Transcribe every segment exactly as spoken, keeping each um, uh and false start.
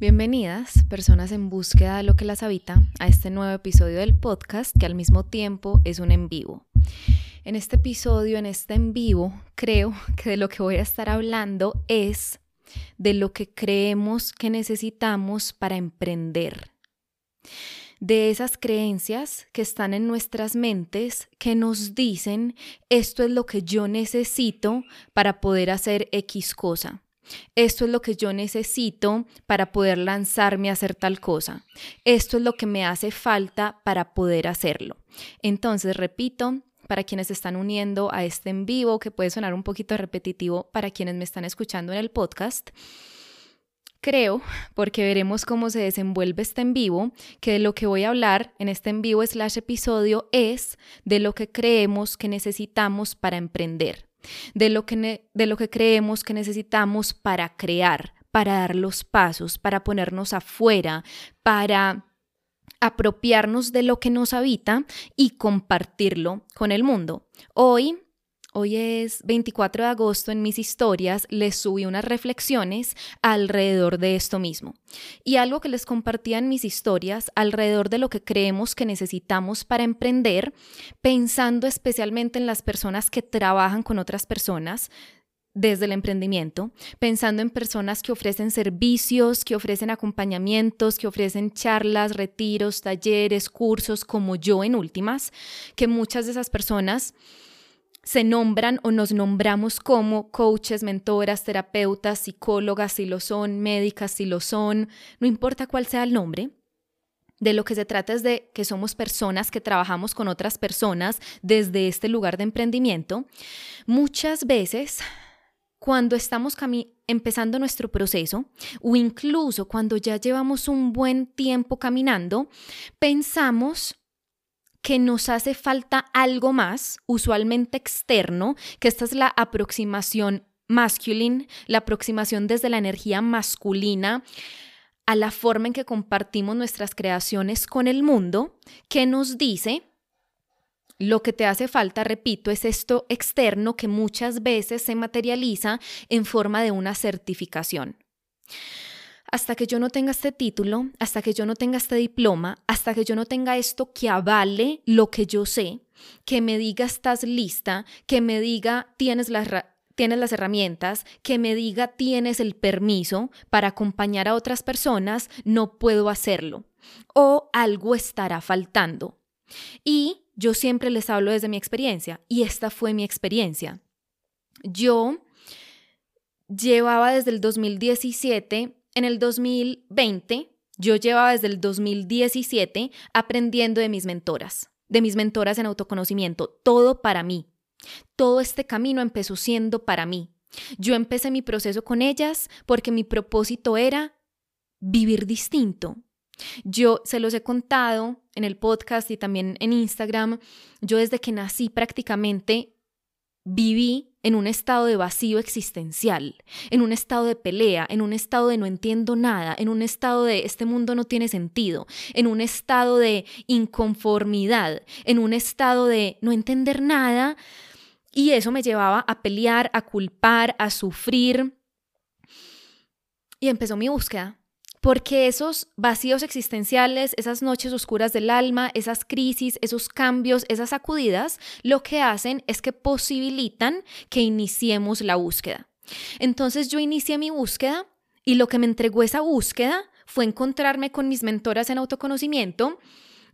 Bienvenidas, personas en búsqueda de lo que las habita, a este nuevo episodio del podcast que al mismo tiempo es un en vivo. En este episodio, en este en vivo, creo que de lo que voy a estar hablando es de lo que creemos que necesitamos para emprender. De esas creencias que están en nuestras mentes que nos dicen esto es lo que yo necesito para poder hacer X cosa. Esto es lo que yo necesito para poder lanzarme a hacer tal cosa. Esto es lo que me hace falta para poder hacerlo. Entonces, repito, para quienes se están uniendo a este en vivo, que puede sonar un poquito repetitivo para quienes me están escuchando en el podcast, creo, porque veremos cómo se desenvuelve este en vivo, que de lo que voy a hablar en este en vivo slash episodio es de lo que creemos que necesitamos para emprender. De lo que ne- de lo que creemos que necesitamos para crear, para dar los pasos, para ponernos afuera, para apropiarnos de lo que nos habita y compartirlo con el mundo. Hoy, hoy es veinticuatro de agosto, en mis historias les subí unas reflexiones alrededor de esto mismo. Y algo que les compartía en mis historias alrededor de lo que creemos que necesitamos para emprender, pensando especialmente en las personas que trabajan con otras personas desde el emprendimiento, pensando en personas que ofrecen servicios, que ofrecen acompañamientos, que ofrecen charlas, retiros, talleres, cursos, como yo en últimas, que muchas de esas personas se nombran o nos nombramos como coaches, mentoras, terapeutas, psicólogas, si lo son, médicas, si lo son, no importa cuál sea el nombre. De lo que se trata es de que somos personas que trabajamos con otras personas desde este lugar de emprendimiento. Muchas veces, cuando estamos cami- empezando nuestro proceso o incluso cuando ya llevamos un buen tiempo caminando, pensamos que nos hace falta algo más, usualmente externo, que esta es la aproximación masculine, la aproximación desde la energía masculina a la forma en que compartimos nuestras creaciones con el mundo, que nos dice, lo que te hace falta, repito, es esto externo que muchas veces se materializa en forma de una certificación. Hasta que yo no tenga este título, hasta que yo no tenga este diploma, hasta que yo no tenga esto que avale lo que yo sé, que me diga estás lista, que me diga tienes las, ra- tienes las herramientas, que me diga tienes el permiso para acompañar a otras personas, no puedo hacerlo. O algo estará faltando. Y yo siempre les hablo desde mi experiencia, y esta fue mi experiencia. Yo llevaba desde el dos mil diecisiete... En el dos mil veinte, yo llevaba desde el dos mil diecisiete aprendiendo de mis mentoras, de mis mentoras en autoconocimiento, todo para mí. Todo este camino empezó siendo para mí. Yo empecé mi proceso con ellas porque mi propósito era vivir distinto. Yo se los he contado en el podcast y también en Instagram, yo desde que nací prácticamente viví en un estado de vacío existencial, en un estado de pelea, en un estado de no entiendo nada, en un estado de este mundo no tiene sentido, en un estado de inconformidad, en un estado de no entender nada, y eso me llevaba a pelear, a culpar, a sufrir, y empezó mi búsqueda. Porque esos vacíos existenciales, esas noches oscuras del alma, esas crisis, esos cambios, esas sacudidas, lo que hacen es que posibilitan que iniciemos la búsqueda. Entonces yo inicié mi búsqueda y lo que me entregó esa búsqueda fue encontrarme con mis mentoras en autoconocimiento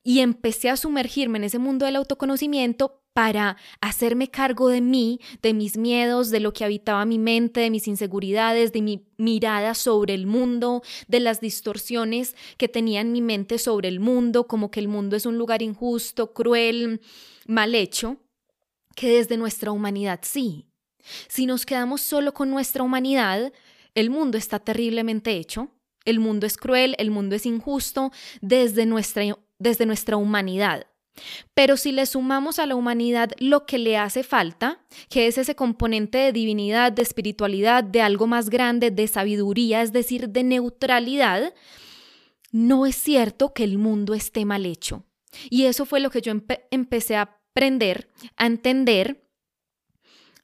y empecé a sumergirme en ese mundo del autoconocimiento para hacerme cargo de mí, de mis miedos, de lo que habitaba mi mente, de mis inseguridades, de mi mirada sobre el mundo, de las distorsiones que tenía en mi mente sobre el mundo, como que el mundo es un lugar injusto, cruel, mal hecho, que desde nuestra humanidad sí. Si nos quedamos solo con nuestra humanidad, el mundo está terriblemente hecho, el mundo es cruel, el mundo es injusto desde nuestra, desde nuestra humanidad. Pero si le sumamos a la humanidad lo que le hace falta, que es ese componente de divinidad, de espiritualidad, de algo más grande, de sabiduría, es decir, de neutralidad, no es cierto que el mundo esté mal hecho. Y eso fue lo que yo empe- empecé a aprender, a entender,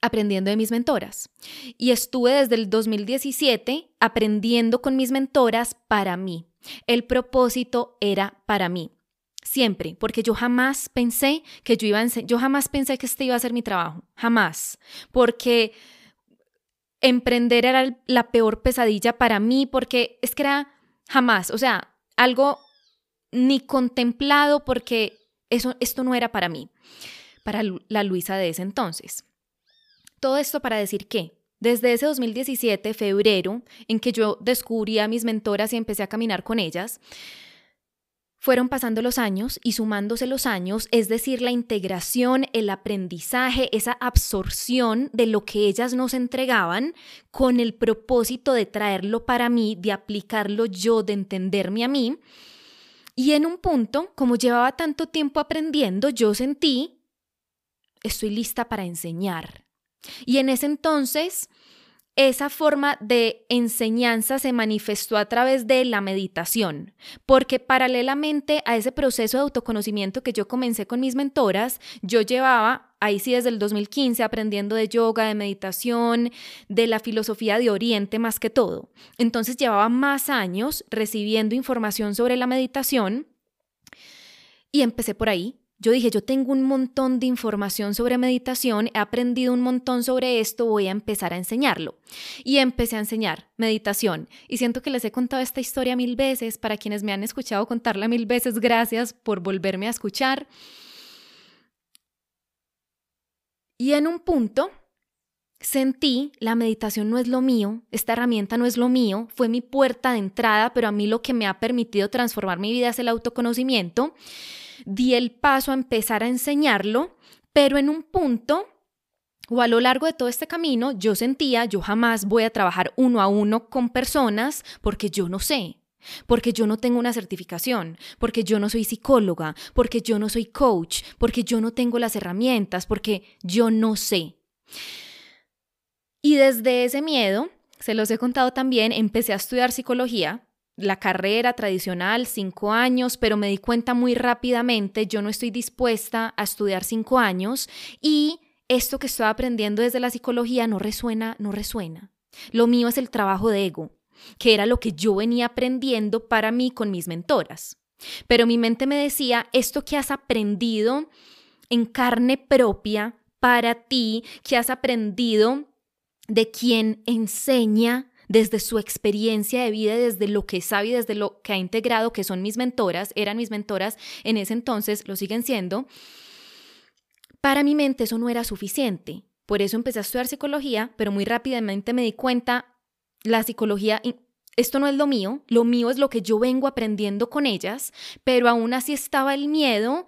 aprendiendo de mis mentoras. Y estuve desde el dos mil diecisiete aprendiendo con mis mentoras para mí. El propósito era para mí. Siempre, porque yo jamás pensé que yo iba a ense- yo jamás pensé que este iba a ser mi trabajo, jamás, porque emprender era el, la peor pesadilla para mí, porque es que era jamás, o sea, algo ni contemplado, porque eso, esto no era para mí, para la Luisa de ese entonces. Todo esto para decir que desde ese dos mil diecisiete, febrero, en que yo descubrí a mis mentoras y empecé a caminar con ellas, fueron pasando los años y sumándose los años, es decir, la integración, el aprendizaje, esa absorción de lo que ellas nos entregaban con el propósito de traerlo para mí, de aplicarlo yo, de entenderme a mí. Y en un punto, como llevaba tanto tiempo aprendiendo, yo sentí, estoy lista para enseñar. Y en ese entonces, esa forma de enseñanza se manifestó a través de la meditación, porque paralelamente a ese proceso de autoconocimiento que yo comencé con mis mentoras, yo llevaba, ahí sí desde el dos mil quince, aprendiendo de yoga, de meditación, de la filosofía de Oriente más que todo. Entonces llevaba más años recibiendo información sobre la meditación y empecé por ahí. Yo dije, yo tengo un montón de información sobre meditación, he aprendido un montón sobre esto, voy a empezar a enseñarlo. Y empecé a enseñar meditación. Y siento que les he contado esta historia mil veces. Para quienes me han escuchado contarla mil veces, gracias por volverme a escuchar. Y en un punto sentí, la meditación no es lo mío, esta herramienta no es lo mío, fue mi puerta de entrada, pero a mí lo que me ha permitido transformar mi vida es el autoconocimiento. Di el paso a empezar a enseñarlo, pero en un punto o a lo largo de todo este camino yo sentía, yo jamás voy a trabajar uno a uno con personas porque yo no sé, porque yo no tengo una certificación, porque yo no soy psicóloga, porque yo no soy coach, porque yo no tengo las herramientas, porque yo no sé. Y desde ese miedo, se los he contado también, empecé a estudiar psicología. La carrera tradicional, cinco años, pero me di cuenta muy rápidamente, yo no estoy dispuesta a estudiar cinco años y esto que estoy aprendiendo desde la psicología no resuena, no resuena. Lo mío es el trabajo de ego, que era lo que yo venía aprendiendo para mí con mis mentoras. Pero mi mente me decía, esto que has aprendido en carne propia para ti, que has aprendido de quien enseña desde su experiencia de vida, desde lo que sabe y desde lo que ha integrado, que son mis mentoras, eran mis mentoras en ese entonces, lo siguen siendo. Para mi mente eso no era suficiente, por eso empecé a estudiar psicología, pero muy rápidamente me di cuenta, la psicología, esto no es lo mío, lo mío es lo que yo vengo aprendiendo con ellas, pero aún así estaba el miedo,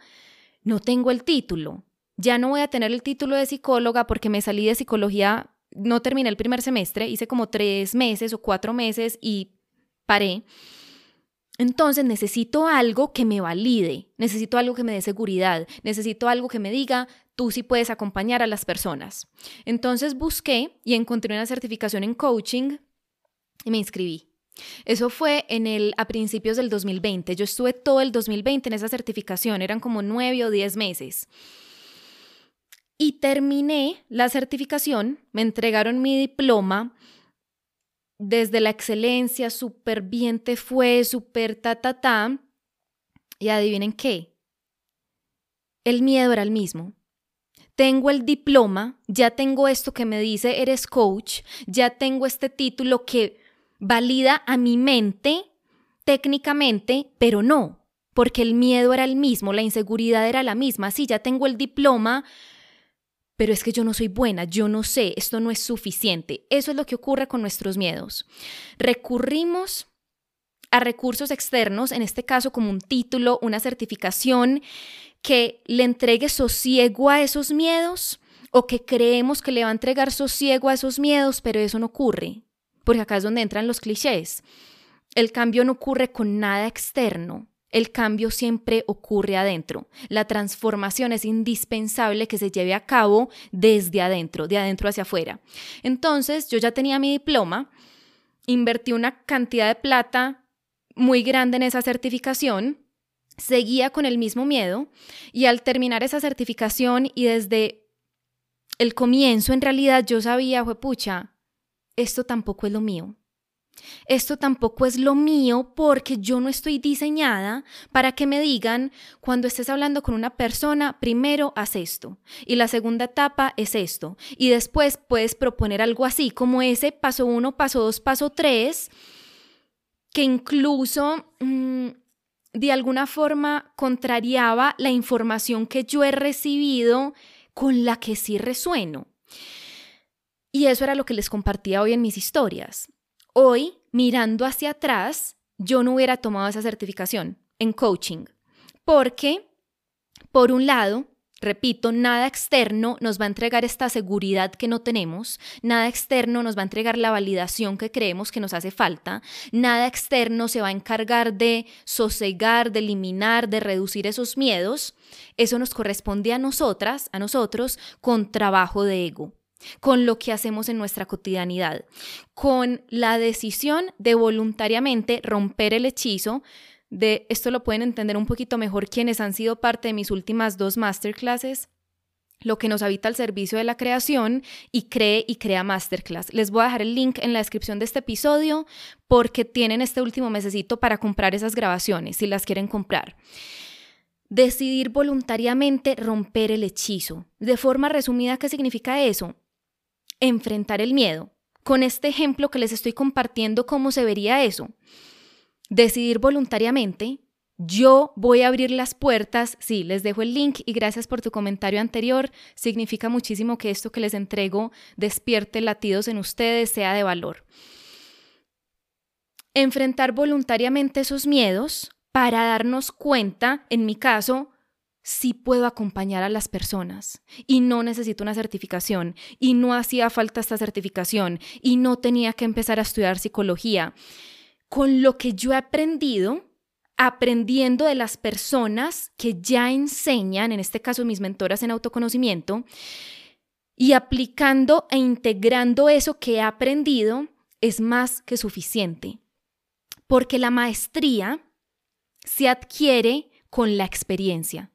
no tengo el título, ya no voy a tener el título de psicóloga porque me salí de psicología. No terminé el primer semestre, hice como tres meses o cuatro meses y paré. Entonces necesito algo que me valide, necesito algo que me dé seguridad, necesito algo que me diga, tú sí puedes acompañar a las personas. Entonces busqué y encontré una certificación en coaching y me inscribí. Eso fue en el, a principios del dos mil veinte. Yo estuve todo el dos mil veinte en esa certificación, eran como nueve o diez meses. Y terminé la certificación, me entregaron mi diploma desde la excelencia, súper bien te fue, súper ta, ta, ta. Y adivinen qué, el miedo era el mismo. Tengo el diploma, ya tengo esto que me dice eres coach, ya tengo este título que valida a mi mente técnicamente, pero no, porque el miedo era el mismo, la inseguridad era la misma. Sí, ya tengo el diploma, pero es que yo no soy buena, yo no sé, esto no es suficiente. Eso es lo que ocurre con nuestros miedos. Recurrimos a recursos externos, en este caso como un título, una certificación, que le entregue sosiego a esos miedos o que creemos que le va a entregar sosiego a esos miedos, pero eso no ocurre, porque acá es donde entran los clichés. El cambio no ocurre con nada externo. El cambio siempre ocurre adentro. La transformación es indispensable que se lleve a cabo desde adentro, de adentro hacia afuera. Entonces, yo ya tenía mi diploma, invertí una cantidad de plata muy grande en esa certificación, seguía con el mismo miedo y al terminar esa certificación y desde el comienzo, en realidad yo sabía, juepucha, esto tampoco es lo mío. Esto tampoco es lo mío porque yo no estoy diseñada para que me digan, cuando estés hablando con una persona, primero haz esto y la segunda etapa es esto y después puedes proponer algo así como ese paso uno, paso dos, paso tres, que incluso mmm, de alguna forma contrariaba la información que yo he recibido con la que sí resueno. Y eso era lo que les compartía hoy en mis historias. Hoy, mirando hacia atrás, yo no hubiera tomado esa certificación en coaching, porque, por un lado, repito, nada externo nos va a entregar esta seguridad que no tenemos, nada externo nos va a entregar la validación que creemos que nos hace falta, nada externo se va a encargar de sosegar, de eliminar, de reducir esos miedos. Eso nos corresponde a nosotras, a nosotros, con trabajo de ego, con lo que hacemos en nuestra cotidianidad, con la decisión de voluntariamente romper el hechizo de, esto lo pueden entender un poquito mejor quienes han sido parte de mis últimas dos masterclasses, Lo que nos habita al servicio de la creación y Cree y Crea Masterclass. Les voy a dejar el link en la descripción de este episodio porque tienen este último mesecito para comprar esas grabaciones, si las quieren comprar. Decidir voluntariamente romper el hechizo. De forma resumida, ¿qué significa eso? Enfrentar el miedo. Con este ejemplo que les estoy compartiendo, ¿cómo se vería eso? Decidir voluntariamente, yo voy a abrir las puertas, sí, les dejo el link y gracias por tu comentario anterior, significa muchísimo que esto que les entrego despierte latidos en ustedes, sea de valor. Enfrentar voluntariamente esos miedos para darnos cuenta, en mi caso, sí puedo acompañar a las personas y no necesito una certificación y no hacía falta esta certificación y no tenía que empezar a estudiar psicología. Con lo que yo he aprendido, aprendiendo de las personas que ya enseñan, en este caso mis mentoras en autoconocimiento, y aplicando e integrando eso que he aprendido, es más que suficiente. Porque la maestría se adquiere con la experiencia.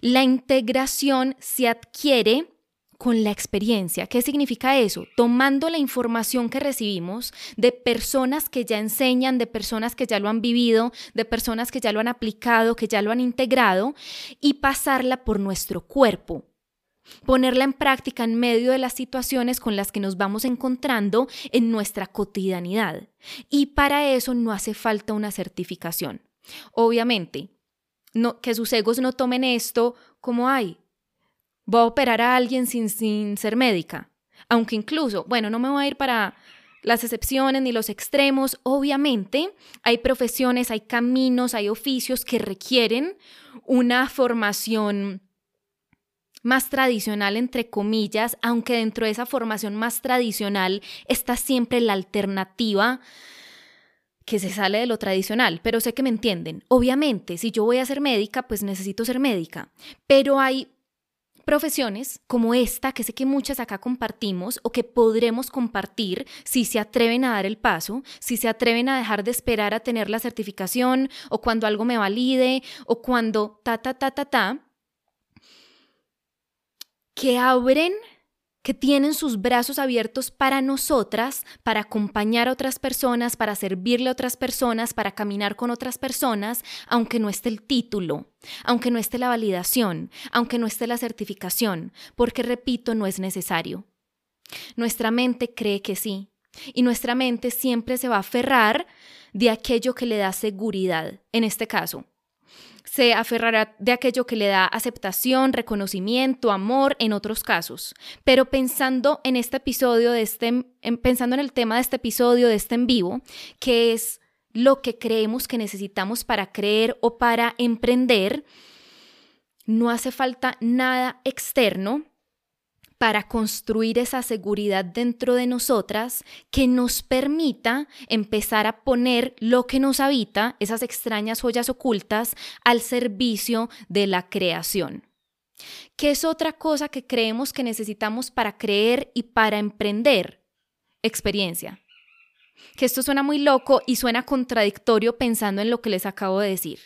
La integración se adquiere con la experiencia. ¿Qué significa eso? Tomando la información que recibimos de personas que ya enseñan, de personas que ya lo han vivido, de personas que ya lo han aplicado, que ya lo han integrado, y pasarla por nuestro cuerpo. Ponerla en práctica en medio de las situaciones con las que nos vamos encontrando en nuestra cotidianidad. Y para eso no hace falta una certificación. Obviamente, no, que sus egos no tomen esto como, ay, voy a operar a alguien sin, sin ser médica. Aunque incluso, bueno, no me voy a ir para las excepciones ni los extremos. Obviamente, hay profesiones, hay caminos, hay oficios que requieren una formación más tradicional, entre comillas, aunque dentro de esa formación más tradicional está siempre la alternativa que se sale de lo tradicional, pero sé que me entienden. Obviamente, si yo voy a ser médica, pues necesito ser médica, pero hay profesiones como esta, que sé que muchas acá compartimos o que podremos compartir si se atreven a dar el paso, si se atreven a dejar de esperar a tener la certificación o cuando algo me valide o cuando ta, ta, ta, ta, ta, que abren, que tienen sus brazos abiertos para nosotras, para acompañar a otras personas, para servirle a otras personas, para caminar con otras personas, aunque no esté el título, aunque no esté la validación, aunque no esté la certificación, porque, repito, no es necesario. Nuestra mente cree que sí, y nuestra mente siempre se va a aferrar de aquello que le da seguridad, en este caso. Se aferrará de aquello que le da aceptación, reconocimiento, amor en otros casos. Pero pensando en este episodio, de este, en, pensando en el tema de este episodio, de este en vivo, que es lo que creemos que necesitamos para creer o para emprender, no hace falta nada externo para construir esa seguridad dentro de nosotras que nos permita empezar a poner lo que nos habita, esas extrañas joyas ocultas, al servicio de la creación. ¿Qué es otra cosa que creemos que necesitamos para creer y para emprender? Experiencia. Que esto suena muy loco y suena contradictorio pensando en lo que les acabo de decir.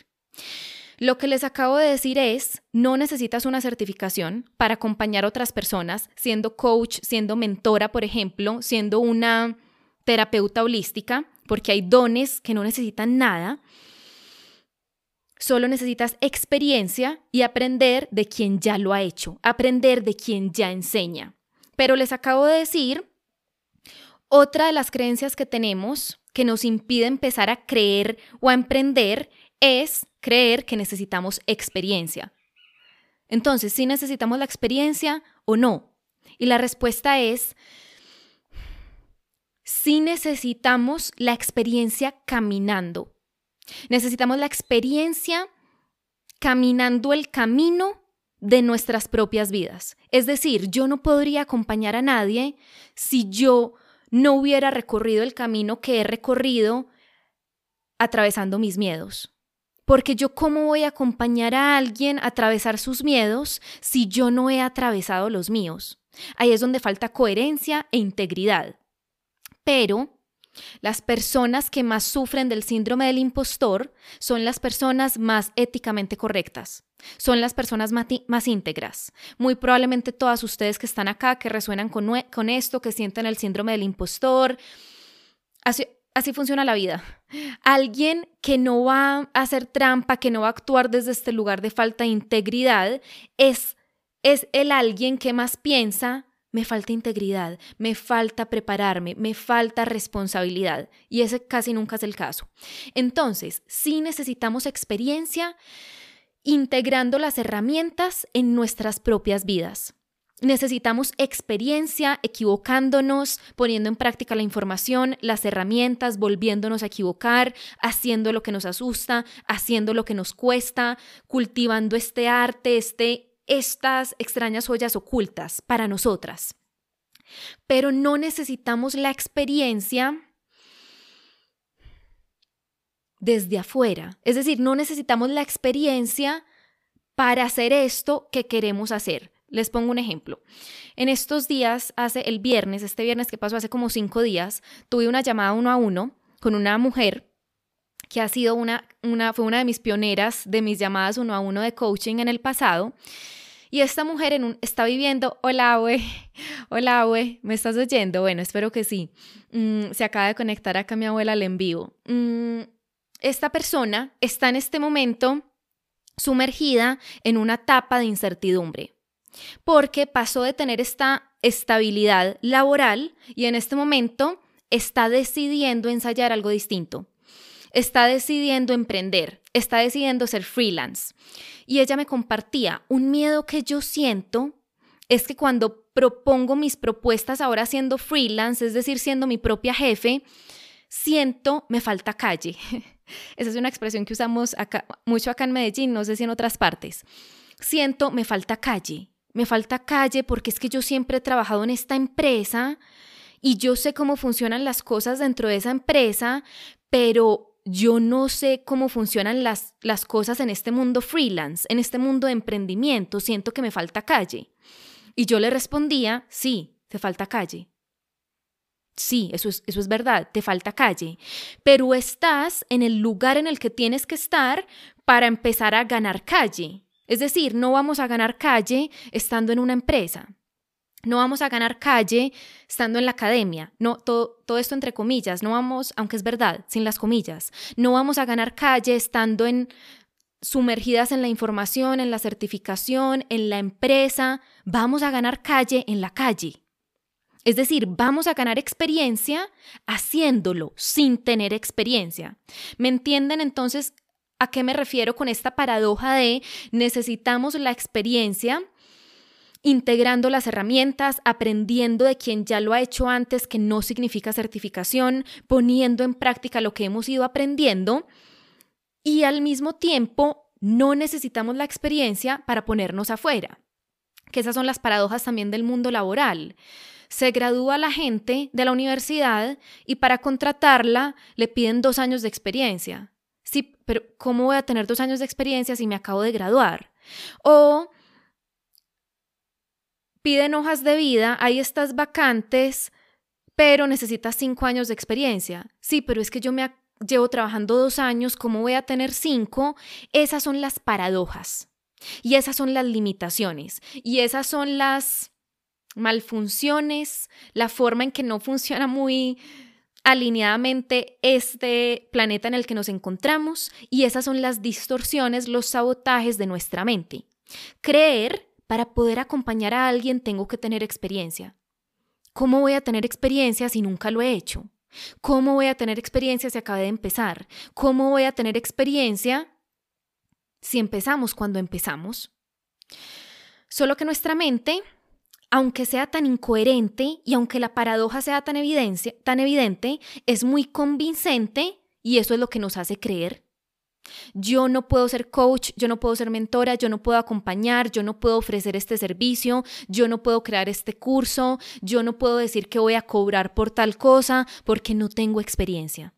Lo que les acabo de decir es, no necesitas una certificación para acompañar a otras personas, siendo coach, siendo mentora, por ejemplo, siendo una terapeuta holística, porque hay dones que no necesitan nada. Solo necesitas experiencia y aprender de quien ya lo ha hecho, aprender de quien ya enseña. Pero les acabo de decir otra de las creencias que tenemos que nos impide empezar a creer o a emprender es creer que necesitamos experiencia. Entonces, ¿sí necesitamos la experiencia o no? Y la respuesta es, sí necesitamos la experiencia caminando. Necesitamos la experiencia caminando el camino de nuestras propias vidas. Es decir, yo no podría acompañar a nadie si yo no hubiera recorrido el camino que he recorrido atravesando mis miedos. Porque yo ¿cómo voy a acompañar a alguien a atravesar sus miedos si yo no he atravesado los míos? Ahí es donde falta coherencia e integridad. Pero las personas que más sufren del síndrome del impostor son las personas más éticamente correctas, son las personas mati- más íntegras. Muy probablemente todas ustedes que están acá, que resuenan con, nue- con esto, que sienten el síndrome del impostor. Así, así funciona la vida. Alguien que no va a hacer trampa, que no va a actuar desde este lugar de falta de integridad, es, es el alguien que más piensa, me falta integridad, me falta prepararme, me falta responsabilidad. Y ese casi nunca es el caso. Entonces, sí necesitamos experiencia integrando las herramientas en nuestras propias vidas. Necesitamos experiencia equivocándonos, poniendo en práctica la información, las herramientas, volviéndonos a equivocar, haciendo lo que nos asusta, haciendo lo que nos cuesta, cultivando este arte, este... estas extrañas joyas ocultas para nosotras. Pero no necesitamos la experiencia desde afuera. Es decir, no necesitamos la experiencia para hacer esto que queremos hacer. Les pongo un ejemplo. En estos días, hace el viernes, este viernes que pasó hace como cinco días, tuve una llamada uno a uno con una mujer que ha sido una, una, fue una de mis pioneras de mis llamadas uno a uno de coaching en el pasado. Y esta mujer en un, está viviendo, hola, güey, hola, güey, ¿me estás oyendo? Bueno, espero que sí. Mm, se acaba de conectar acá mi abuela al en vivo. Mm, esta persona está en este momento sumergida en una etapa de incertidumbre, porque pasó de tener esta estabilidad laboral y en este momento está decidiendo ensayar algo distinto. Está decidiendo emprender, está decidiendo ser freelance. Y ella me compartía, un miedo que yo siento es que cuando propongo mis propuestas ahora siendo freelance, es decir, siendo mi propia jefe, siento me falta calle. Esa es una expresión que usamos acá, mucho acá en Medellín, no sé si en otras partes. Siento me falta calle, me falta calle porque es que yo siempre he trabajado en esta empresa y yo sé cómo funcionan las cosas dentro de esa empresa, pero yo no sé cómo funcionan las, las cosas en este mundo freelance, en este mundo de emprendimiento, siento que me falta calle. Y yo le respondía, sí, te falta calle. Sí, eso es, eso es verdad, te falta calle. Pero estás en el lugar en el que tienes que estar para empezar a ganar calle. Es decir, no vamos a ganar calle estando en una empresa. No vamos a ganar calle estando en la academia, no, todo, todo esto entre comillas, no vamos, aunque es verdad, sin las comillas, no vamos a ganar calle estando en, sumergidas en la información, en la certificación, en la empresa, vamos a ganar calle en la calle. Es decir, vamos a ganar experiencia haciéndolo sin tener experiencia. ¿Me entienden entonces a qué me refiero con esta paradoja de necesitamos la experiencia integrando las herramientas, aprendiendo de quien ya lo ha hecho antes, que no significa certificación, poniendo en práctica lo que hemos ido aprendiendo y al mismo tiempo no necesitamos la experiencia para ponernos afuera? Que esas son las paradojas también del mundo laboral. Se gradúa la gente de la universidad y para contratarla le piden dos años de experiencia. Sí, pero ¿cómo voy a tener dos años de experiencia si me acabo de graduar? O piden hojas de vida, hay estas vacantes, pero necesitas cinco años de experiencia. Sí, pero es que yo me, llevo trabajando dos años, ¿cómo voy a tener cinco? Esas son las paradojas y esas son las limitaciones y esas son las malfunciones, la forma en que no funciona muy alineadamente este planeta en el que nos encontramos, y esas son las distorsiones, los sabotajes de nuestra mente. Creer, para poder acompañar a alguien tengo que tener experiencia. ¿Cómo voy a tener experiencia si nunca lo he hecho? ¿Cómo voy a tener experiencia si acabé de empezar? ¿Cómo voy a tener experiencia si empezamos cuando empezamos? Solo que nuestra mente, aunque sea tan incoherente y aunque la paradoja sea tan, evidencia, tan evidente, es muy convincente y eso es lo que nos hace creer. Yo no puedo ser coach, yo no puedo ser mentora, yo no puedo acompañar, yo no puedo ofrecer este servicio, yo no puedo crear este curso, yo no puedo decir que voy a cobrar por tal cosa porque no tengo experiencia.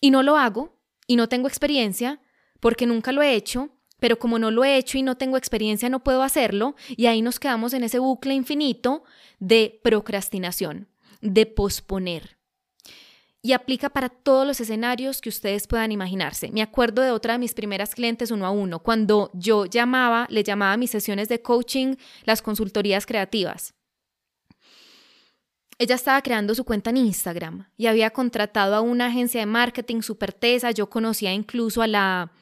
Y no lo hago, y no tengo experiencia porque nunca lo he hecho, pero como no lo he hecho y no tengo experiencia no puedo hacerlo, y ahí nos quedamos en ese bucle infinito de procrastinación, de posponer. Y aplica para todos los escenarios que ustedes puedan imaginarse. Me acuerdo de otra de mis primeras clientes uno a uno, cuando yo llamaba, le llamaba a mis sesiones de coaching las consultorías creativas. Ella estaba creando su cuenta en Instagram y había contratado a una agencia de marketing súper tesa. Yo conocía incluso a la,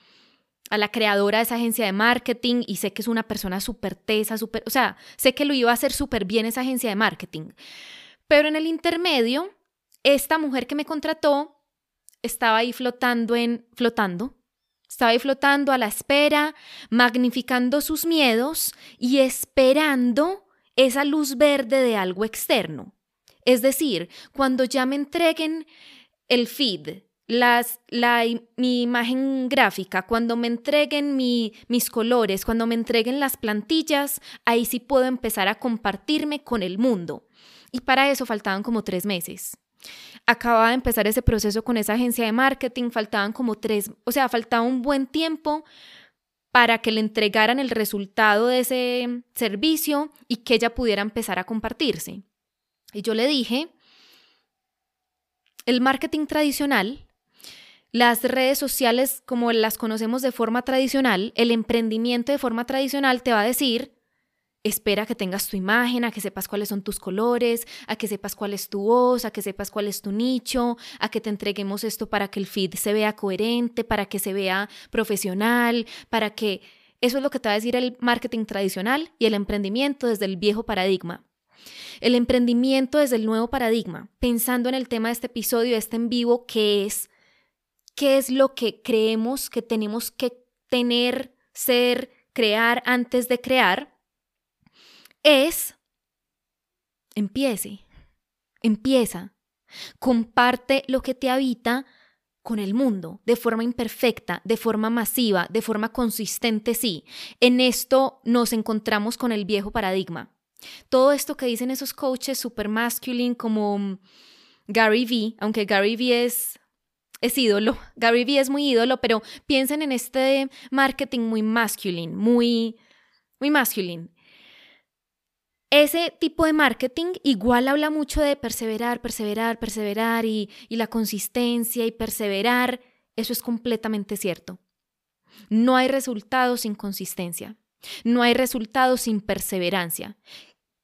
a la creadora de esa agencia de marketing y sé que es una persona súper tesa, super, o sea, sé que lo iba a hacer súper bien esa agencia de marketing. Pero en el intermedio, esta mujer que me contrató estaba ahí flotando, en, flotando, estaba ahí flotando a la espera, magnificando sus miedos y esperando esa luz verde de algo externo. Es decir, cuando ya me entreguen el feed, las, la, mi imagen gráfica, cuando me entreguen mi, mis colores, cuando me entreguen las plantillas, ahí sí puedo empezar a compartirme con el mundo. Y para eso faltaban como tres meses. Acababa de empezar ese proceso con esa agencia de marketing, faltaban como tres, o sea, faltaba un buen tiempo para que le entregaran el resultado de ese servicio y que ella pudiera empezar a compartirse. Y yo le dije, el marketing tradicional, las redes sociales como las conocemos de forma tradicional, el emprendimiento de forma tradicional te va a decir: espera a que tengas tu imagen, a que sepas cuáles son tus colores, a que sepas cuál es tu voz, a que sepas cuál es tu nicho, a que te entreguemos esto para que el feed se vea coherente, para que se vea profesional, para que... Eso es lo que te va a decir el marketing tradicional y el emprendimiento desde el viejo paradigma. El emprendimiento desde el nuevo paradigma, pensando en el tema de este episodio, este en vivo, que es qué es lo que creemos que tenemos que tener, ser, crear antes de crear, es, empiece, empieza, comparte lo que te habita con el mundo, de forma imperfecta, de forma masiva, de forma consistente, sí. En esto nos encontramos con el viejo paradigma. Todo esto que dicen esos coaches super masculine como Gary Vee, aunque Gary Vee es... Es ídolo, Gary Vee es muy ídolo, pero piensen en este marketing muy masculine, muy, muy masculine. Ese tipo de marketing igual habla mucho de perseverar, perseverar, perseverar y, y la consistencia y perseverar. Eso es completamente cierto. No hay resultados sin consistencia. No hay resultados sin perseverancia.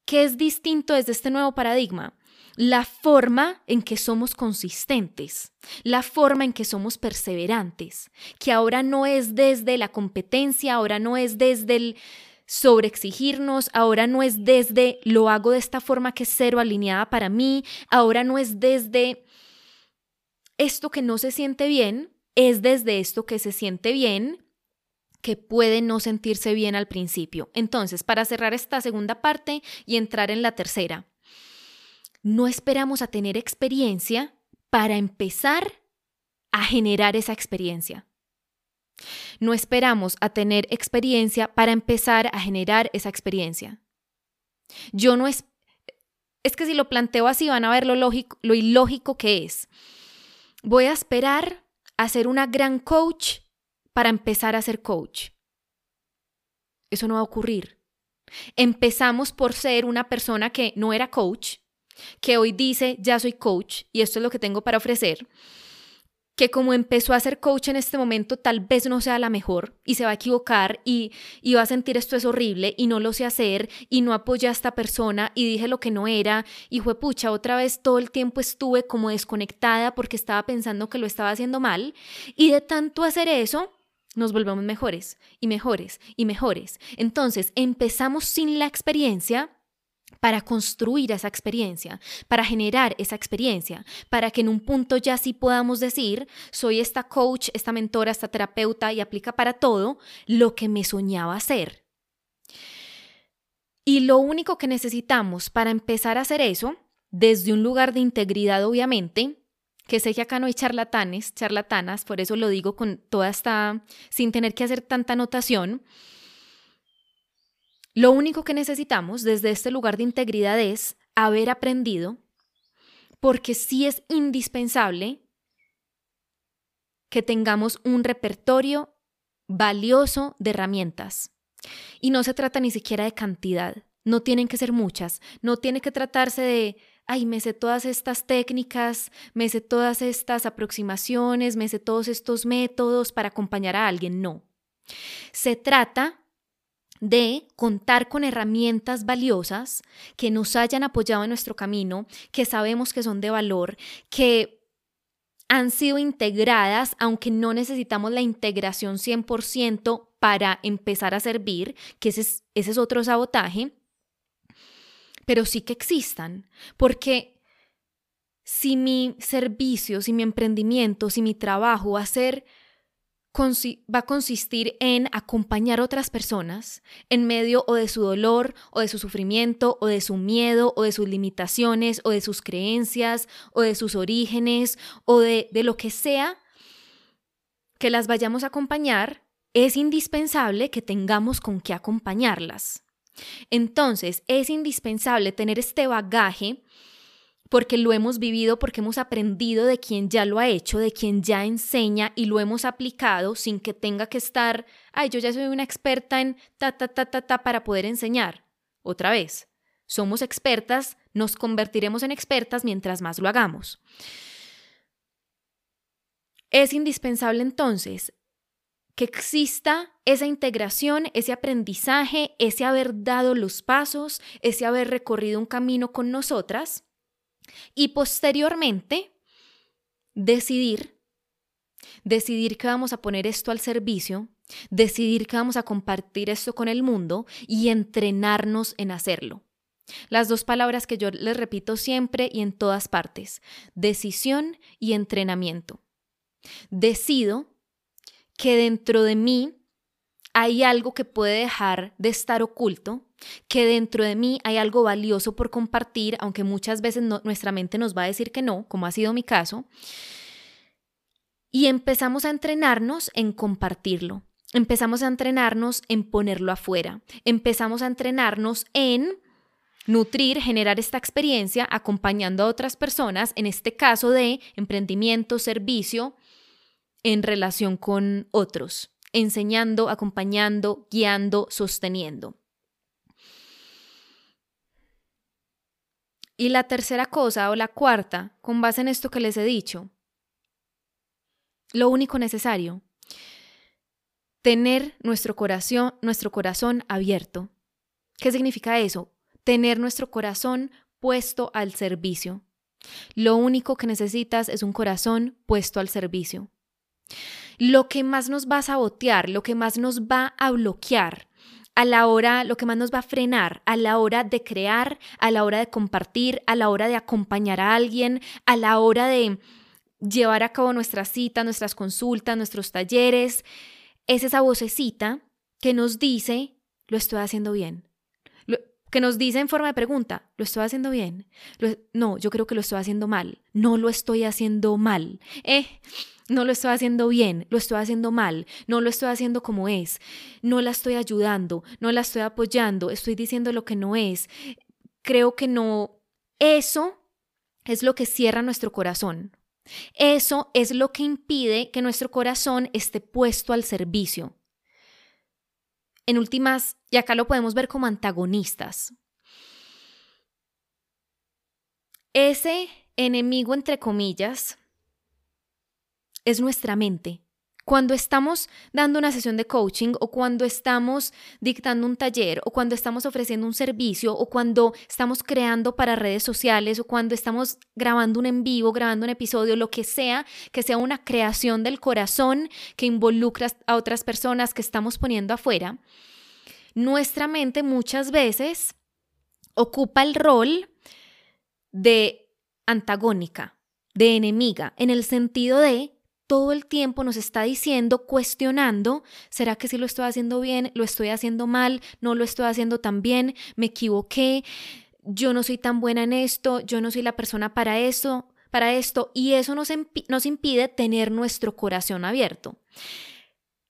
¿Qué es distinto desde este nuevo paradigma? La forma en que somos consistentes, la forma en que somos perseverantes, que ahora no es desde la competencia, ahora no es desde el... sobreexigirnos, ahora no es desde lo hago de esta forma que es cero alineada para mí, ahora no es desde esto que no se siente bien, es desde esto que se siente bien, que puede no sentirse bien al principio. Entonces, para cerrar esta segunda parte y entrar en la tercera, no esperamos a tener experiencia para empezar a generar esa experiencia. No esperamos a tener experiencia para empezar a generar esa experiencia. Yo no es... Es que si lo planteo así van a ver lo lógico, lo ilógico que es. Voy a esperar a ser una gran coach para empezar a ser coach. Eso no va a ocurrir. Empezamos por ser una persona que no era coach, que hoy dice ya soy coach y esto es lo que tengo para ofrecer. que como empezó a ser coach en este momento tal vez no sea la mejor y se va a equivocar y, y va a sentir esto es horrible y no lo sé hacer y no apoyé a esta persona y dije lo que no era y juepucha, otra vez todo el tiempo estuve como desconectada porque estaba pensando que lo estaba haciendo mal, y de tanto hacer eso nos volvemos mejores y mejores y mejores. Entonces empezamos sin la experiencia para construir esa experiencia, para generar esa experiencia, para que en un punto ya sí podamos decir, soy esta coach, esta mentora, esta terapeuta y aplica para todo lo que me soñaba hacer. Y lo único que necesitamos para empezar a hacer eso, desde un lugar de integridad obviamente, que sé que acá no hay charlatanes, charlatanas, por eso lo digo con toda esta, sin tener que hacer tanta anotación. Lo único que necesitamos desde este lugar de integridad es haber aprendido, porque sí es indispensable que tengamos un repertorio valioso de herramientas. Y no se trata ni siquiera de cantidad, no tienen que ser muchas, no tiene que tratarse de ay, me sé todas estas técnicas, me sé todas estas aproximaciones, me sé todos estos métodos para acompañar a alguien. No. Se trata de contar con herramientas valiosas que nos hayan apoyado en nuestro camino, que sabemos que son de valor, que han sido integradas, aunque no necesitamos la integración cien por ciento para empezar a servir, que ese es, ese es otro sabotaje, pero sí que existan, porque si mi servicio, si mi emprendimiento, si mi trabajo va a, ser, va a consistir en acompañar a otras personas en medio o de su dolor, o de su sufrimiento, o de su miedo, o de sus limitaciones, o de sus creencias, o de sus orígenes, o de, de lo que sea que las vayamos a acompañar, es indispensable que tengamos con qué acompañarlas. Entonces, es indispensable tener este bagaje porque lo hemos vivido, porque hemos aprendido de quien ya lo ha hecho, de quien ya enseña y lo hemos aplicado sin que tenga que estar, ay, yo ya soy una experta en ta, ta, ta, ta, ta para poder enseñar. Otra vez, somos expertas, nos convertiremos en expertas mientras más lo hagamos. Es indispensable entonces que exista esa integración, ese aprendizaje, ese haber dado los pasos, ese haber recorrido un camino con nosotras y posteriormente decidir, decidir que vamos a poner esto al servicio, decidir que vamos a compartir esto con el mundo y entrenarnos en hacerlo. Las dos palabras que yo les repito siempre y en todas partes, decisión y entrenamiento. Decido que dentro de mí hay algo que puede dejar de estar oculto, que dentro de mí hay algo valioso por compartir, aunque muchas veces no, nuestra mente nos va a decir que no, como ha sido mi caso, y empezamos a entrenarnos en compartirlo, empezamos a entrenarnos en ponerlo afuera, empezamos a entrenarnos en nutrir, generar esta experiencia acompañando a otras personas, en este caso de emprendimiento, servicio, en relación con otros, enseñando, acompañando, guiando, sosteniendo. Y la tercera cosa o la cuarta, con base en esto que les he dicho, lo único necesario, tener nuestro corazón, nuestro corazón abierto. ¿Qué significa eso? Tener nuestro corazón puesto al servicio. Lo único que necesitas es un corazón puesto al servicio. Lo que más nos va a sabotear, lo que más nos va a bloquear a la hora, lo que más nos va a frenar a la hora de crear, a la hora de compartir, a la hora de acompañar a alguien, a la hora de llevar a cabo nuestras citas, nuestras consultas, nuestros talleres, es esa vocecita que nos dice, lo estoy haciendo bien, lo, que nos dice en forma de pregunta, lo estoy haciendo bien, lo, no, yo creo que lo estoy haciendo mal, no lo estoy haciendo mal, eh... no lo estoy haciendo bien, lo estoy haciendo mal, no lo estoy haciendo como es, no la estoy ayudando, no la estoy apoyando, estoy diciendo lo que no es, creo que no. Eso es lo que cierra nuestro corazón. Eso es lo que impide que nuestro corazón esté puesto al servicio. En últimas, y acá lo podemos ver como antagonistas. Ese enemigo, entre comillas, es nuestra mente. Cuando estamos dando una sesión de coaching o cuando estamos dictando un taller o cuando estamos ofreciendo un servicio o cuando estamos creando para redes sociales o cuando estamos grabando un en vivo, grabando un episodio, lo que sea, que sea una creación del corazón que involucra a otras personas que estamos poniendo afuera, nuestra mente muchas veces ocupa el rol de antagónica, de enemiga, en el sentido de todo el tiempo nos está diciendo, cuestionando, ¿será que sí lo estoy haciendo bien? ¿Lo estoy haciendo mal? ¿No lo estoy haciendo tan bien? ¿Me equivoqué? ¿Yo no soy tan buena en esto? ¿Yo no soy la persona para eso, para esto? Y eso nos, nos impide tener nuestro corazón abierto.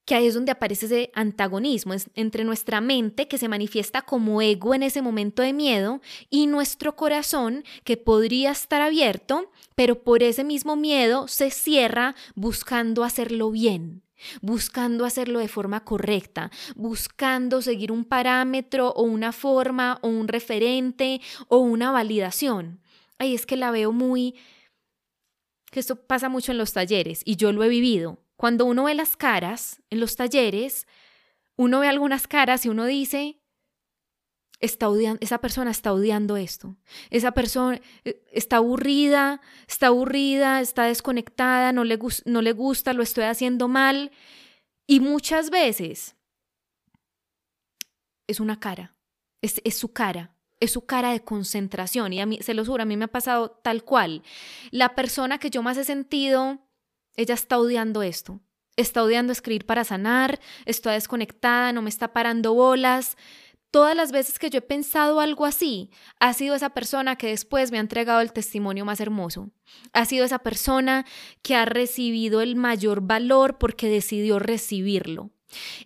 Que ahí es donde aparece ese antagonismo entre nuestra mente, que se manifiesta como ego en ese momento de miedo, y nuestro corazón, que podría estar abierto, pero por ese mismo miedo se cierra buscando hacerlo bien, buscando hacerlo de forma correcta, buscando seguir un parámetro o una forma o un referente o una validación. Ahí es que la veo muy... que esto pasa mucho en los talleres y yo lo he vivido. Cuando uno ve las caras en los talleres, uno ve algunas caras y uno dice, está odiando, esa persona está odiando esto, esa persona está aburrida, está aburrida, está desconectada, no le, no le gusta, lo estoy haciendo mal. Y muchas veces es una cara, es, es su cara. Es su cara de concentración. Y a mí, se lo juro, a mí me ha pasado tal cual. La persona que yo más he sentido... ella está odiando esto, está odiando escribir para sanar, está desconectada, no me está parando bolas. Todas las veces que yo he pensado algo así, ha sido esa persona que después me ha entregado el testimonio más hermoso. Ha sido esa persona que ha recibido el mayor valor porque decidió recibirlo.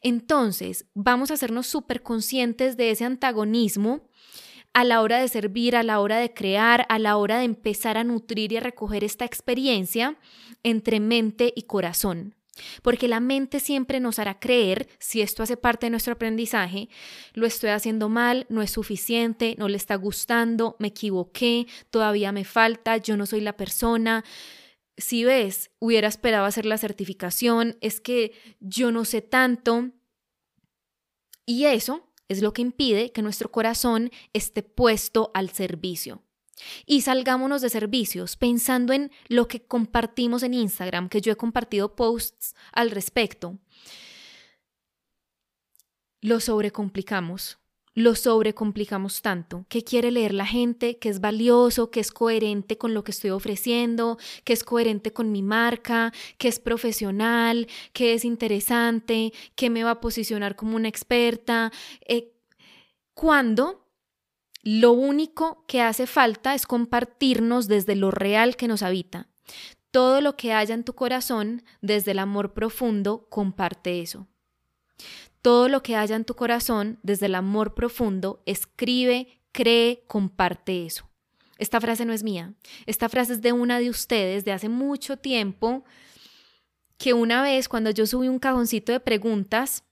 Entonces, vamos a hacernos súper conscientes de ese antagonismo a la hora de servir, a la hora de crear, a la hora de empezar a nutrir y a recoger esta experiencia entre mente y corazón. Porque la mente siempre nos hará creer, si esto hace parte de nuestro aprendizaje, lo estoy haciendo mal, no es suficiente, no le está gustando, me equivoqué, todavía me falta, yo no soy la persona. Si ves, hubiera esperado hacer la certificación, es que yo no sé tanto. Y eso... es lo que impide que nuestro corazón esté puesto al servicio. Y salgámonos de servicios pensando en lo que compartimos en Instagram, que yo he compartido posts al respecto. Lo sobrecomplicamos, lo sobrecomplicamos tanto. ¿Qué quiere leer la gente? ¿Qué es valioso? ¿Qué es coherente con lo que estoy ofreciendo? ¿Qué es coherente con mi marca? ¿Qué es profesional? ¿Qué es interesante? ¿Qué me va a posicionar como una experta? Eh, cuando lo único que hace falta es compartirnos desde lo real que nos habita. Todo lo que haya en tu corazón, desde el amor profundo, comparte eso. Todo lo que haya en tu corazón, desde el amor profundo, escribe, cree, comparte eso. Esta frase no es mía. Esta frase es de una de ustedes de hace mucho tiempo, que una vez cuando yo subí un cajoncito de preguntas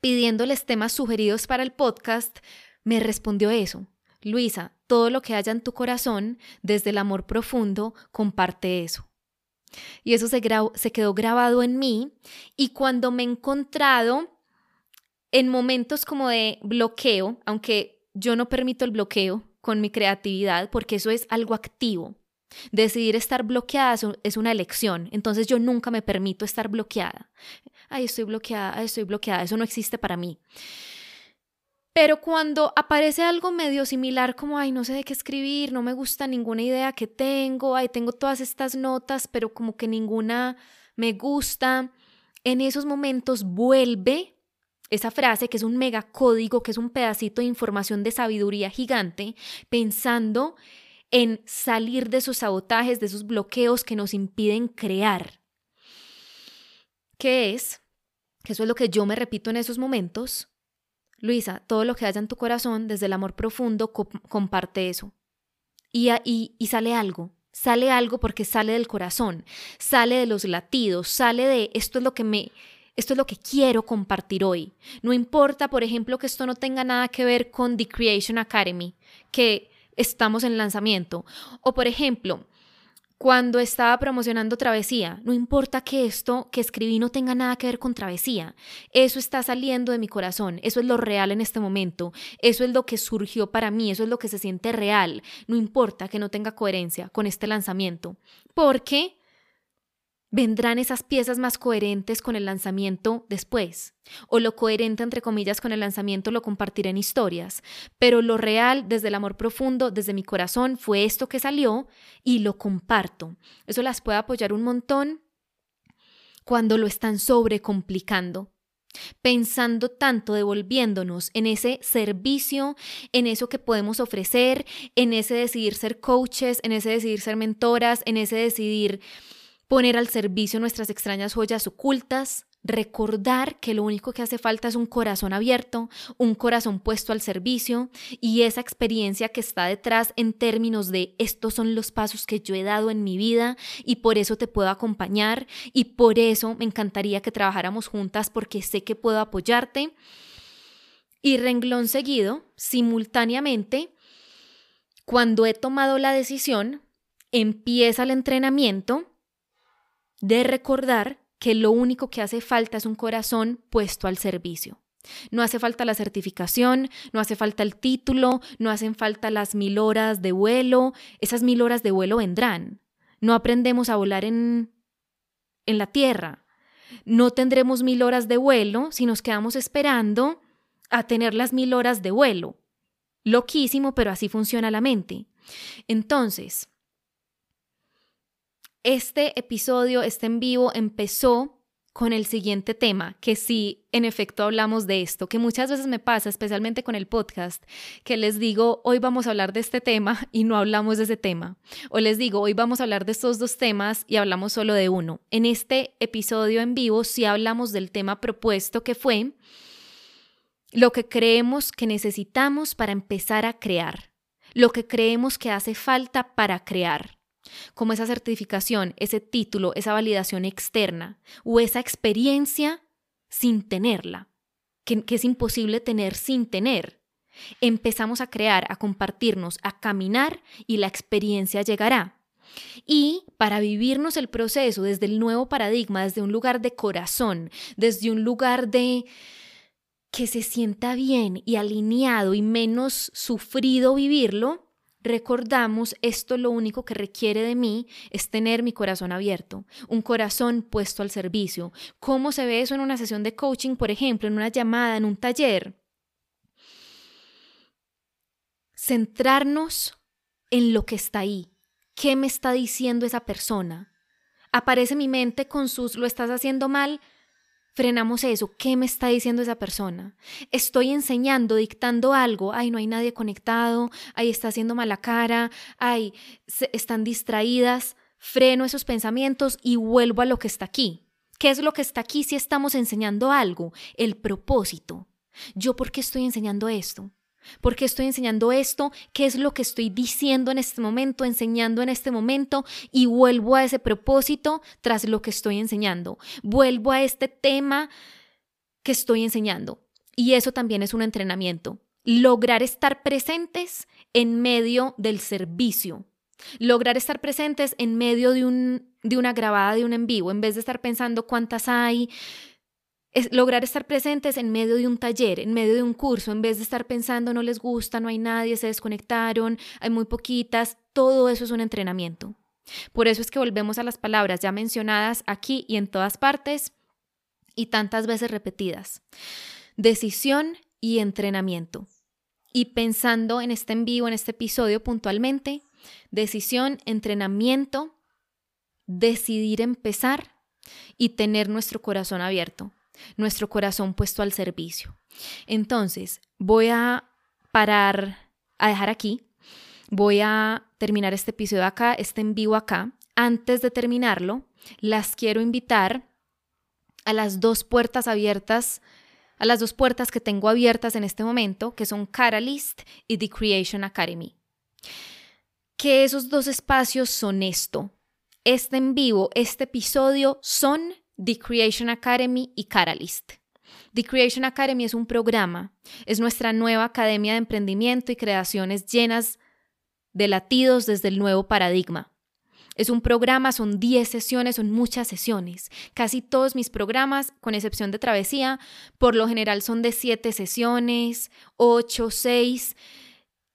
pidiéndoles temas sugeridos para el podcast, me respondió eso. Luisa, todo lo que haya en tu corazón, desde el amor profundo, comparte eso. Y eso se, gra- se quedó grabado en mí, y cuando me he encontrado... en momentos como de bloqueo, aunque yo no permito el bloqueo con mi creatividad porque eso es algo activo. Decidir estar bloqueada es una elección, entonces yo nunca me permito estar bloqueada. Ay, estoy bloqueada, ay, estoy bloqueada, eso no existe para mí. Pero cuando aparece algo medio similar como, ay, no sé de qué escribir, no me gusta ninguna idea que tengo, ay, tengo todas estas notas, pero como que ninguna me gusta, en esos momentos vuelve... esa frase que es un megacódigo, que es un pedacito de información de sabiduría gigante, pensando en salir de esos sabotajes, de esos bloqueos que nos impiden crear. ¿Qué es? Que eso es lo que yo me repito en esos momentos. Luisa, todo lo que haya en tu corazón, desde el amor profundo, co- comparte eso. Y, y, y sale algo. Sale algo porque sale del corazón, sale de los latidos, sale de esto es lo que me... esto es lo que quiero compartir hoy. No importa, por ejemplo, que esto no tenga nada que ver con The Creation Academy, que estamos en lanzamiento. O, por ejemplo, cuando estaba promocionando Travesía. No importa que esto que escribí no tenga nada que ver con Travesía. Eso está saliendo de mi corazón. Eso es lo real en este momento. Eso es lo que surgió para mí. Eso es lo que se siente real. No importa que no tenga coherencia con este lanzamiento. Porque vendrán esas piezas más coherentes con el lanzamiento después. O lo coherente, entre comillas, con el lanzamiento lo compartiré en historias. Pero lo real, desde el amor profundo, desde mi corazón, fue esto que salió y lo comparto. Eso las puede apoyar un montón cuando lo están sobrecomplicando. Pensando tanto, devolviéndonos en ese servicio, en eso que podemos ofrecer, en ese decidir ser coaches, en ese decidir ser mentoras, en ese decidir poner al servicio nuestras extrañas joyas ocultas, recordar que lo único que hace falta es un corazón abierto, un corazón puesto al servicio y esa experiencia que está detrás en términos de estos son los pasos que yo he dado en mi vida y por eso te puedo acompañar y por eso me encantaría que trabajáramos juntas porque sé que puedo apoyarte. Y renglón seguido, simultáneamente, cuando he tomado la decisión, empieza el entrenamiento de recordar que lo único que hace falta es un corazón puesto al servicio. No hace falta la certificación, no hace falta el título, no hacen falta las mil horas de vuelo. Esas mil horas de vuelo vendrán. No aprendemos a volar en, en la tierra. No tendremos mil horas de vuelo si nos quedamos esperando a tener las mil horas de vuelo. Loquísimo, pero así funciona la mente. Entonces, este episodio, este en vivo, empezó con el siguiente tema, que sí, en efecto hablamos de esto, que muchas veces me pasa, especialmente con el podcast, que les digo, hoy vamos a hablar de este tema y no hablamos de ese tema. O les digo, hoy vamos a hablar de estos dos temas y hablamos solo de uno. En este episodio en vivo sí hablamos del tema propuesto, que fue lo que creemos que necesitamos para empezar a crear, lo que creemos que hace falta para crear. Como esa certificación, ese título, esa validación externa o esa experiencia sin tenerla, que, que es imposible tener sin tener. Empezamos a crear, a compartirnos, a caminar y la experiencia llegará. Y para vivirnos el proceso desde el nuevo paradigma, desde un lugar de corazón, desde un lugar de que se sienta bien y alineado y menos sufrido vivirlo, recordamos, esto lo único que requiere de mí es tener mi corazón abierto, un corazón puesto al servicio. ¿Cómo se ve eso en una sesión de coaching, por ejemplo, en una llamada, en un taller? Centrarnos en lo que está ahí. ¿Qué me está diciendo esa persona? Aparece mi mente con sus "lo estás haciendo mal". Frenamos eso. ¿Qué me está diciendo esa persona? Estoy enseñando, dictando algo. Ay, no hay nadie conectado. Ay, está haciendo mala cara. Ay, se, están distraídas. Freno esos pensamientos y vuelvo a lo que está aquí. ¿Qué es lo que está aquí si estamos enseñando algo? El propósito. ¿Yo por qué estoy enseñando esto? ¿Por qué estoy enseñando esto? ¿Qué es lo que estoy diciendo en este momento, enseñando en este momento? Y vuelvo a ese propósito tras lo que estoy enseñando. Vuelvo a este tema que estoy enseñando. Y eso también es un entrenamiento. Lograr estar presentes en medio del servicio. Lograr estar presentes en medio de, un, de una grabada, de un en vivo. En vez de estar pensando cuántas hay. Es lograr estar presentes en medio de un taller, en medio de un curso, en vez de estar pensando no les gusta, no hay nadie, se desconectaron, hay muy poquitas, todo eso es un entrenamiento. Por eso es que volvemos a las palabras ya mencionadas aquí y en todas partes y tantas veces repetidas. Decisión y entrenamiento. Y pensando en este en vivo, en este episodio puntualmente, decisión, entrenamiento, decidir empezar y tener nuestro corazón abierto. Nuestro corazón puesto al servicio. Entonces, voy a parar, a dejar aquí. Voy a terminar este episodio acá, este en vivo acá. Antes de terminarlo, las quiero invitar a las dos puertas abiertas, a las dos puertas que tengo abiertas en este momento, que son Catalyst y The Creation Academy. Que esos dos espacios son esto. Este en vivo, este episodio son The Creation Academy y Catalyst. The Creation Academy es un programa, es nuestra nueva academia de emprendimiento y creaciones llenas de latidos desde el nuevo paradigma. Es un programa, son diez sesiones, son muchas sesiones. Casi todos mis programas, con excepción de Travesía, por lo general son de siete sesiones, ocho, seis,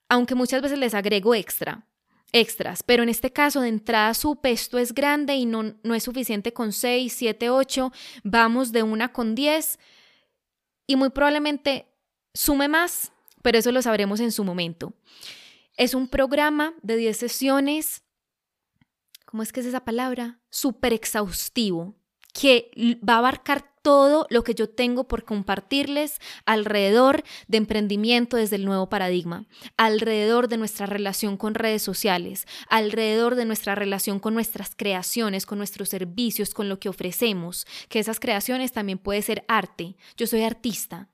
aunque muchas veces les agrego extra, extras. Pero en este caso, de entrada, su peso es grande y no, no es suficiente con seis, siete, ocho. Vamos de una con diez y muy probablemente sume más, pero eso lo sabremos en su momento. Es un programa de diez sesiones, ¿cómo es que es esa palabra? Súper exhaustivo, que va a abarcar todo lo que yo tengo por compartirles alrededor de emprendimiento desde el nuevo paradigma, alrededor de nuestra relación con redes sociales, alrededor de nuestra relación con nuestras creaciones, con nuestros servicios, con lo que ofrecemos, que esas creaciones también puede ser arte. Yo soy artista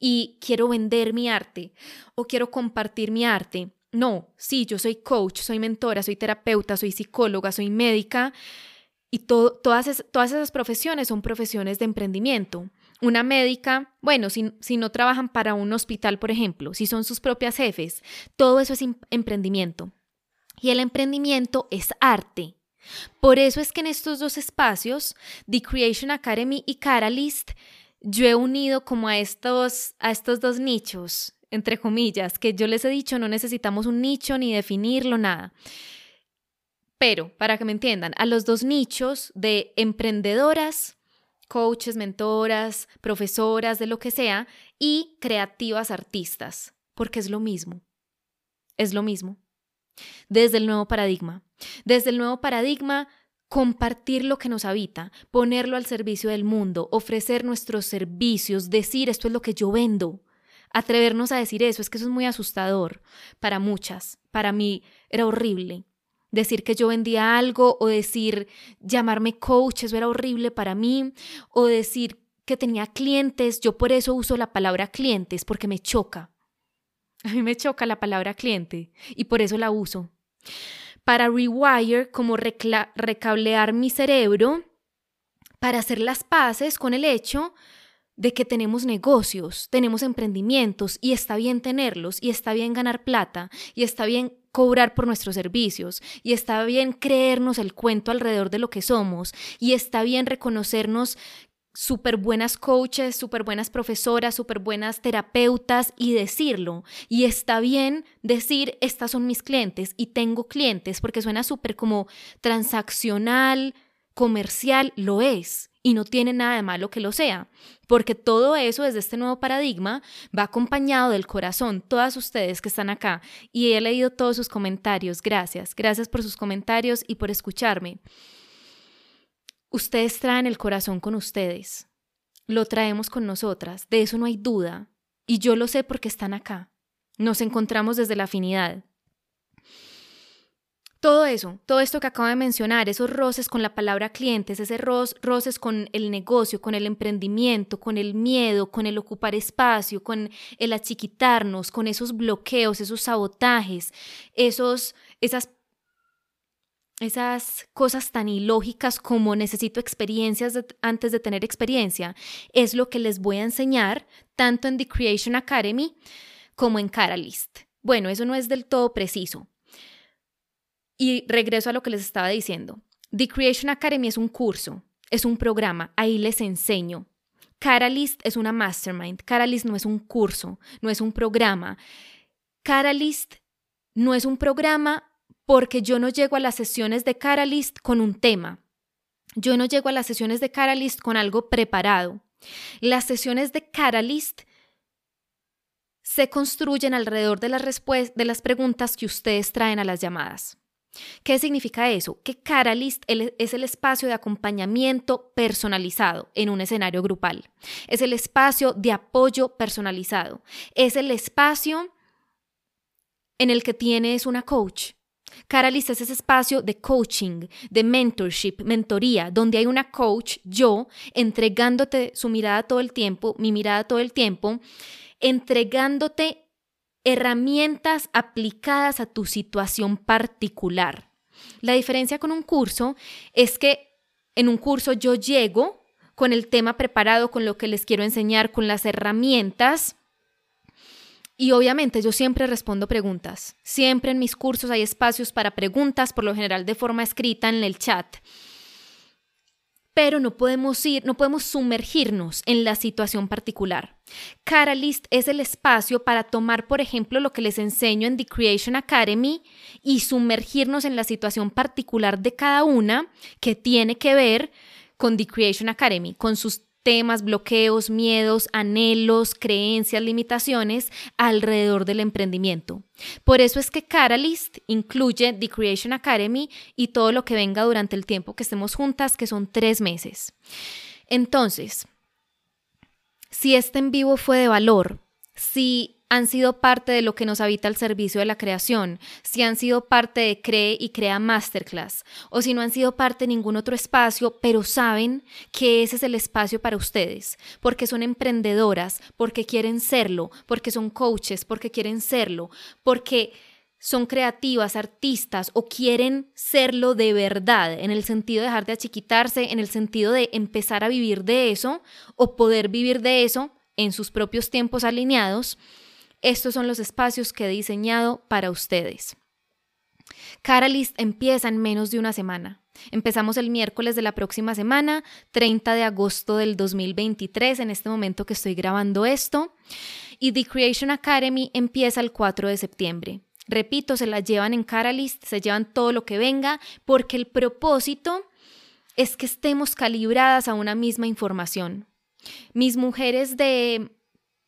y quiero vender mi arte o quiero compartir mi arte. No, sí, yo soy coach, soy mentora, soy terapeuta, soy psicóloga, soy médica y to- todas, es- todas esas profesiones son profesiones de emprendimiento. Una médica, bueno, si, si no trabajan para un hospital, por ejemplo, si son sus propias jefes, todo eso es in- emprendimiento. Y el emprendimiento es arte. Por eso es que en estos dos espacios, The Creation Academy y Catalyst, yo he unido como a estos, a estos dos nichos, entre comillas, que yo les he dicho, no necesitamos un nicho ni definirlo, nada. Pero, para que me entiendan, a los dos nichos de emprendedoras, coaches, mentoras, profesoras, de lo que sea, y creativas artistas, porque es lo mismo, es lo mismo. Desde el nuevo paradigma, desde el nuevo paradigma, compartir lo que nos habita, ponerlo al servicio del mundo, ofrecer nuestros servicios, decir esto es lo que yo vendo. Atrevernos a decir eso, es que eso es muy asustador para muchas. Para mí era horrible decir que yo vendía algo o decir llamarme coach, eso era horrible para mí, o decir que tenía clientes. Yo por eso uso la palabra clientes, porque me choca. A mí me choca la palabra cliente y por eso la uso. Para rewire, como recla- recablear mi cerebro, para hacer las paces con el hecho de que tenemos negocios, tenemos emprendimientos y está bien tenerlos y está bien ganar plata y está bien cobrar por nuestros servicios y está bien creernos el cuento alrededor de lo que somos y está bien reconocernos súper buenas coaches, súper buenas profesoras, súper buenas terapeutas y decirlo. Y está bien decir, estas son mis clientes y tengo clientes, porque suena súper como transaccional, comercial, lo es. Y no tiene nada de malo que lo sea, porque todo eso desde este nuevo paradigma va acompañado del corazón. Todas ustedes que están acá, y he leído todos sus comentarios, gracias, gracias por sus comentarios y por escucharme. Ustedes traen el corazón con ustedes, lo traemos con nosotras, de eso no hay duda, y yo lo sé porque están acá, nos encontramos desde la afinidad. Todo eso, todo esto que acabo de mencionar, esos roces con la palabra clientes, esos ro- roces con el negocio, con el emprendimiento, con el miedo, con el ocupar espacio, con el achiquitarnos, con esos bloqueos, esos sabotajes, esos, esas, esas cosas tan ilógicas como necesito experiencias de, antes de tener experiencia, es lo que les voy a enseñar tanto en The Creation Academy como en Catalyst. Bueno, eso no es del todo preciso. Y regreso a lo que les estaba diciendo. The Creation Academy es un curso, es un programa, ahí les enseño. Catalyst es una mastermind. Catalyst no es un curso, no es un programa. Catalyst no es un programa porque yo no llego a las sesiones de Catalyst con un tema. Yo no llego a las sesiones de Catalyst con algo preparado. Las sesiones de Catalyst se construyen alrededor de las, respuest- de las preguntas que ustedes traen a las llamadas. ¿Qué significa eso? Que Catalyst es el espacio de acompañamiento personalizado en un escenario grupal. Es el espacio de apoyo personalizado. Es el espacio en el que tienes una coach. Catalyst es ese espacio de coaching, de mentorship, mentoría, donde hay una coach, yo, entregándote su mirada todo el tiempo, mi mirada todo el tiempo, entregándote herramientas aplicadas a tu situación particular. La diferencia con un curso es que en un curso yo llego con el tema preparado, con lo que les quiero enseñar, con las herramientas, Y obviamente yo siempre respondo preguntas. Siempre en mis cursos hay espacios para preguntas, por lo general de forma escrita en el chat. Pero no podemos ir, no podemos sumergirnos en la situación particular. Catalyst es el espacio para tomar, por ejemplo, lo que les enseño en The Creation Academy y sumergirnos en la situación particular de cada una que tiene que ver con The Creation Academy, con sus temas, bloqueos, miedos, anhelos, creencias, limitaciones alrededor del emprendimiento. Por eso es que Catalyst incluye The Creation Academy y todo lo que venga durante el tiempo que estemos juntas, que son tres meses. Entonces, si este en vivo fue de valor, si han sido parte de lo que nos habita al servicio de la creación, si han sido parte de Cree y Crea Masterclass, o si no han sido parte de ningún otro espacio, pero saben que ese es el espacio para ustedes, porque son emprendedoras, porque quieren serlo, porque son coaches, porque quieren serlo, porque son creativas, artistas, o quieren serlo de verdad, en el sentido de dejar de achiquitarse, en el sentido de empezar a vivir de eso, o poder vivir de eso en sus propios tiempos alineados. Estos son los espacios que he diseñado para ustedes. Catalyst empieza en menos de una semana. Empezamos el miércoles de la próxima semana, treinta de agosto del dos mil veintitrés, en este momento que estoy grabando esto. Y The Creation Academy empieza el cuatro de septiembre. Repito, se la llevan en Catalyst, se llevan todo lo que venga, porque el propósito es que estemos calibradas a una misma información. Mis mujeres de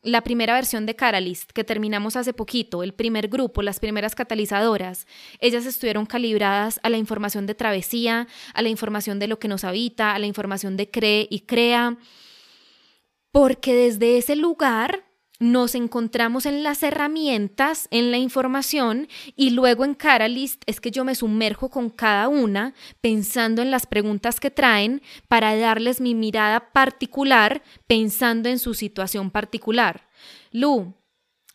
la primera versión de Catalyst, que terminamos hace poquito, el primer grupo, las primeras catalizadoras, ellas estuvieron calibradas a la información de Travesía, a la información de Lo que nos habita, a la información de Cree y Crea, porque desde ese lugar nos encontramos en las herramientas, en la información, y luego en Catalyst es que yo me sumerjo con cada una pensando en las preguntas que traen para darles mi mirada particular pensando en su situación particular. Lu,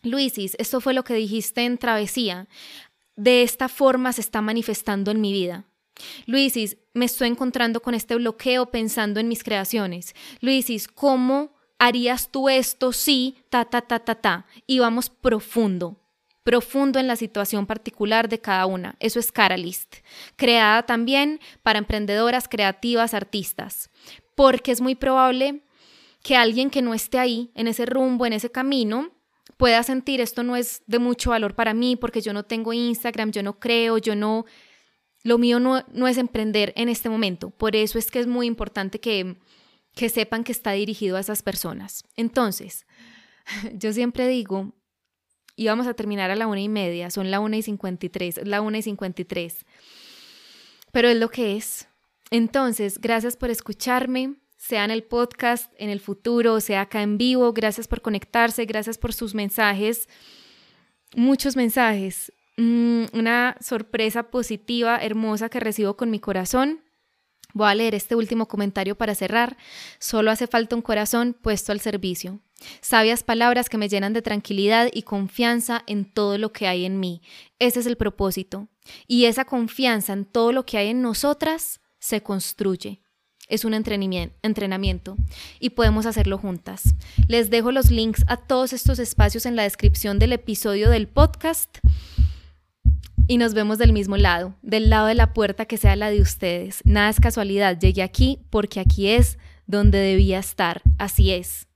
Luisis, esto fue lo que dijiste en Travesía. De esta forma se está manifestando en mi vida. Luisis, me estoy encontrando con este bloqueo pensando en mis creaciones. Luisis, ¿cómo harías tú esto? Sí, ta, ta, ta, ta, ta. Y vamos profundo, profundo en la situación particular de cada una. Eso es Catalyst, creada también para emprendedoras, creativas, artistas. Porque es muy probable que alguien que no esté ahí, en ese rumbo, en ese camino, pueda sentir esto no es de mucho valor para mí porque yo no tengo Instagram, yo no creo, yo no... Lo mío no, no es emprender en este momento. Por eso es que es muy importante que... que sepan que está dirigido a esas personas. Entonces, yo siempre digo, y vamos a terminar a la una y media, son la una y cincuenta y tres, es la una y cincuenta y tres, pero es lo que es. Entonces, gracias por escucharme, sea en el podcast, en el futuro, sea acá en vivo, gracias por conectarse, gracias por sus mensajes, muchos mensajes, una sorpresa positiva, hermosa que recibo con mi corazón. Voy a leer este último comentario para cerrar. Solo hace falta un corazón puesto al servicio. Sabias palabras que me llenan de tranquilidad y confianza en todo lo que hay en mí. Ese es el propósito. Y esa confianza en todo lo que hay en nosotras se construye. Es un entrenamiento y podemos hacerlo juntas. Les dejo los links a todos estos espacios en la descripción del episodio del podcast. Y nos vemos del mismo lado, del lado de la puerta que sea la de ustedes. Nada es casualidad, llegué aquí porque aquí es donde debía estar, así es.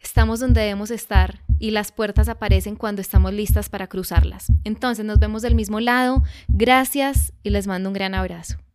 Estamos donde debemos estar y las puertas aparecen cuando estamos listas para cruzarlas. Entonces nos vemos del mismo lado, gracias y les mando un gran abrazo.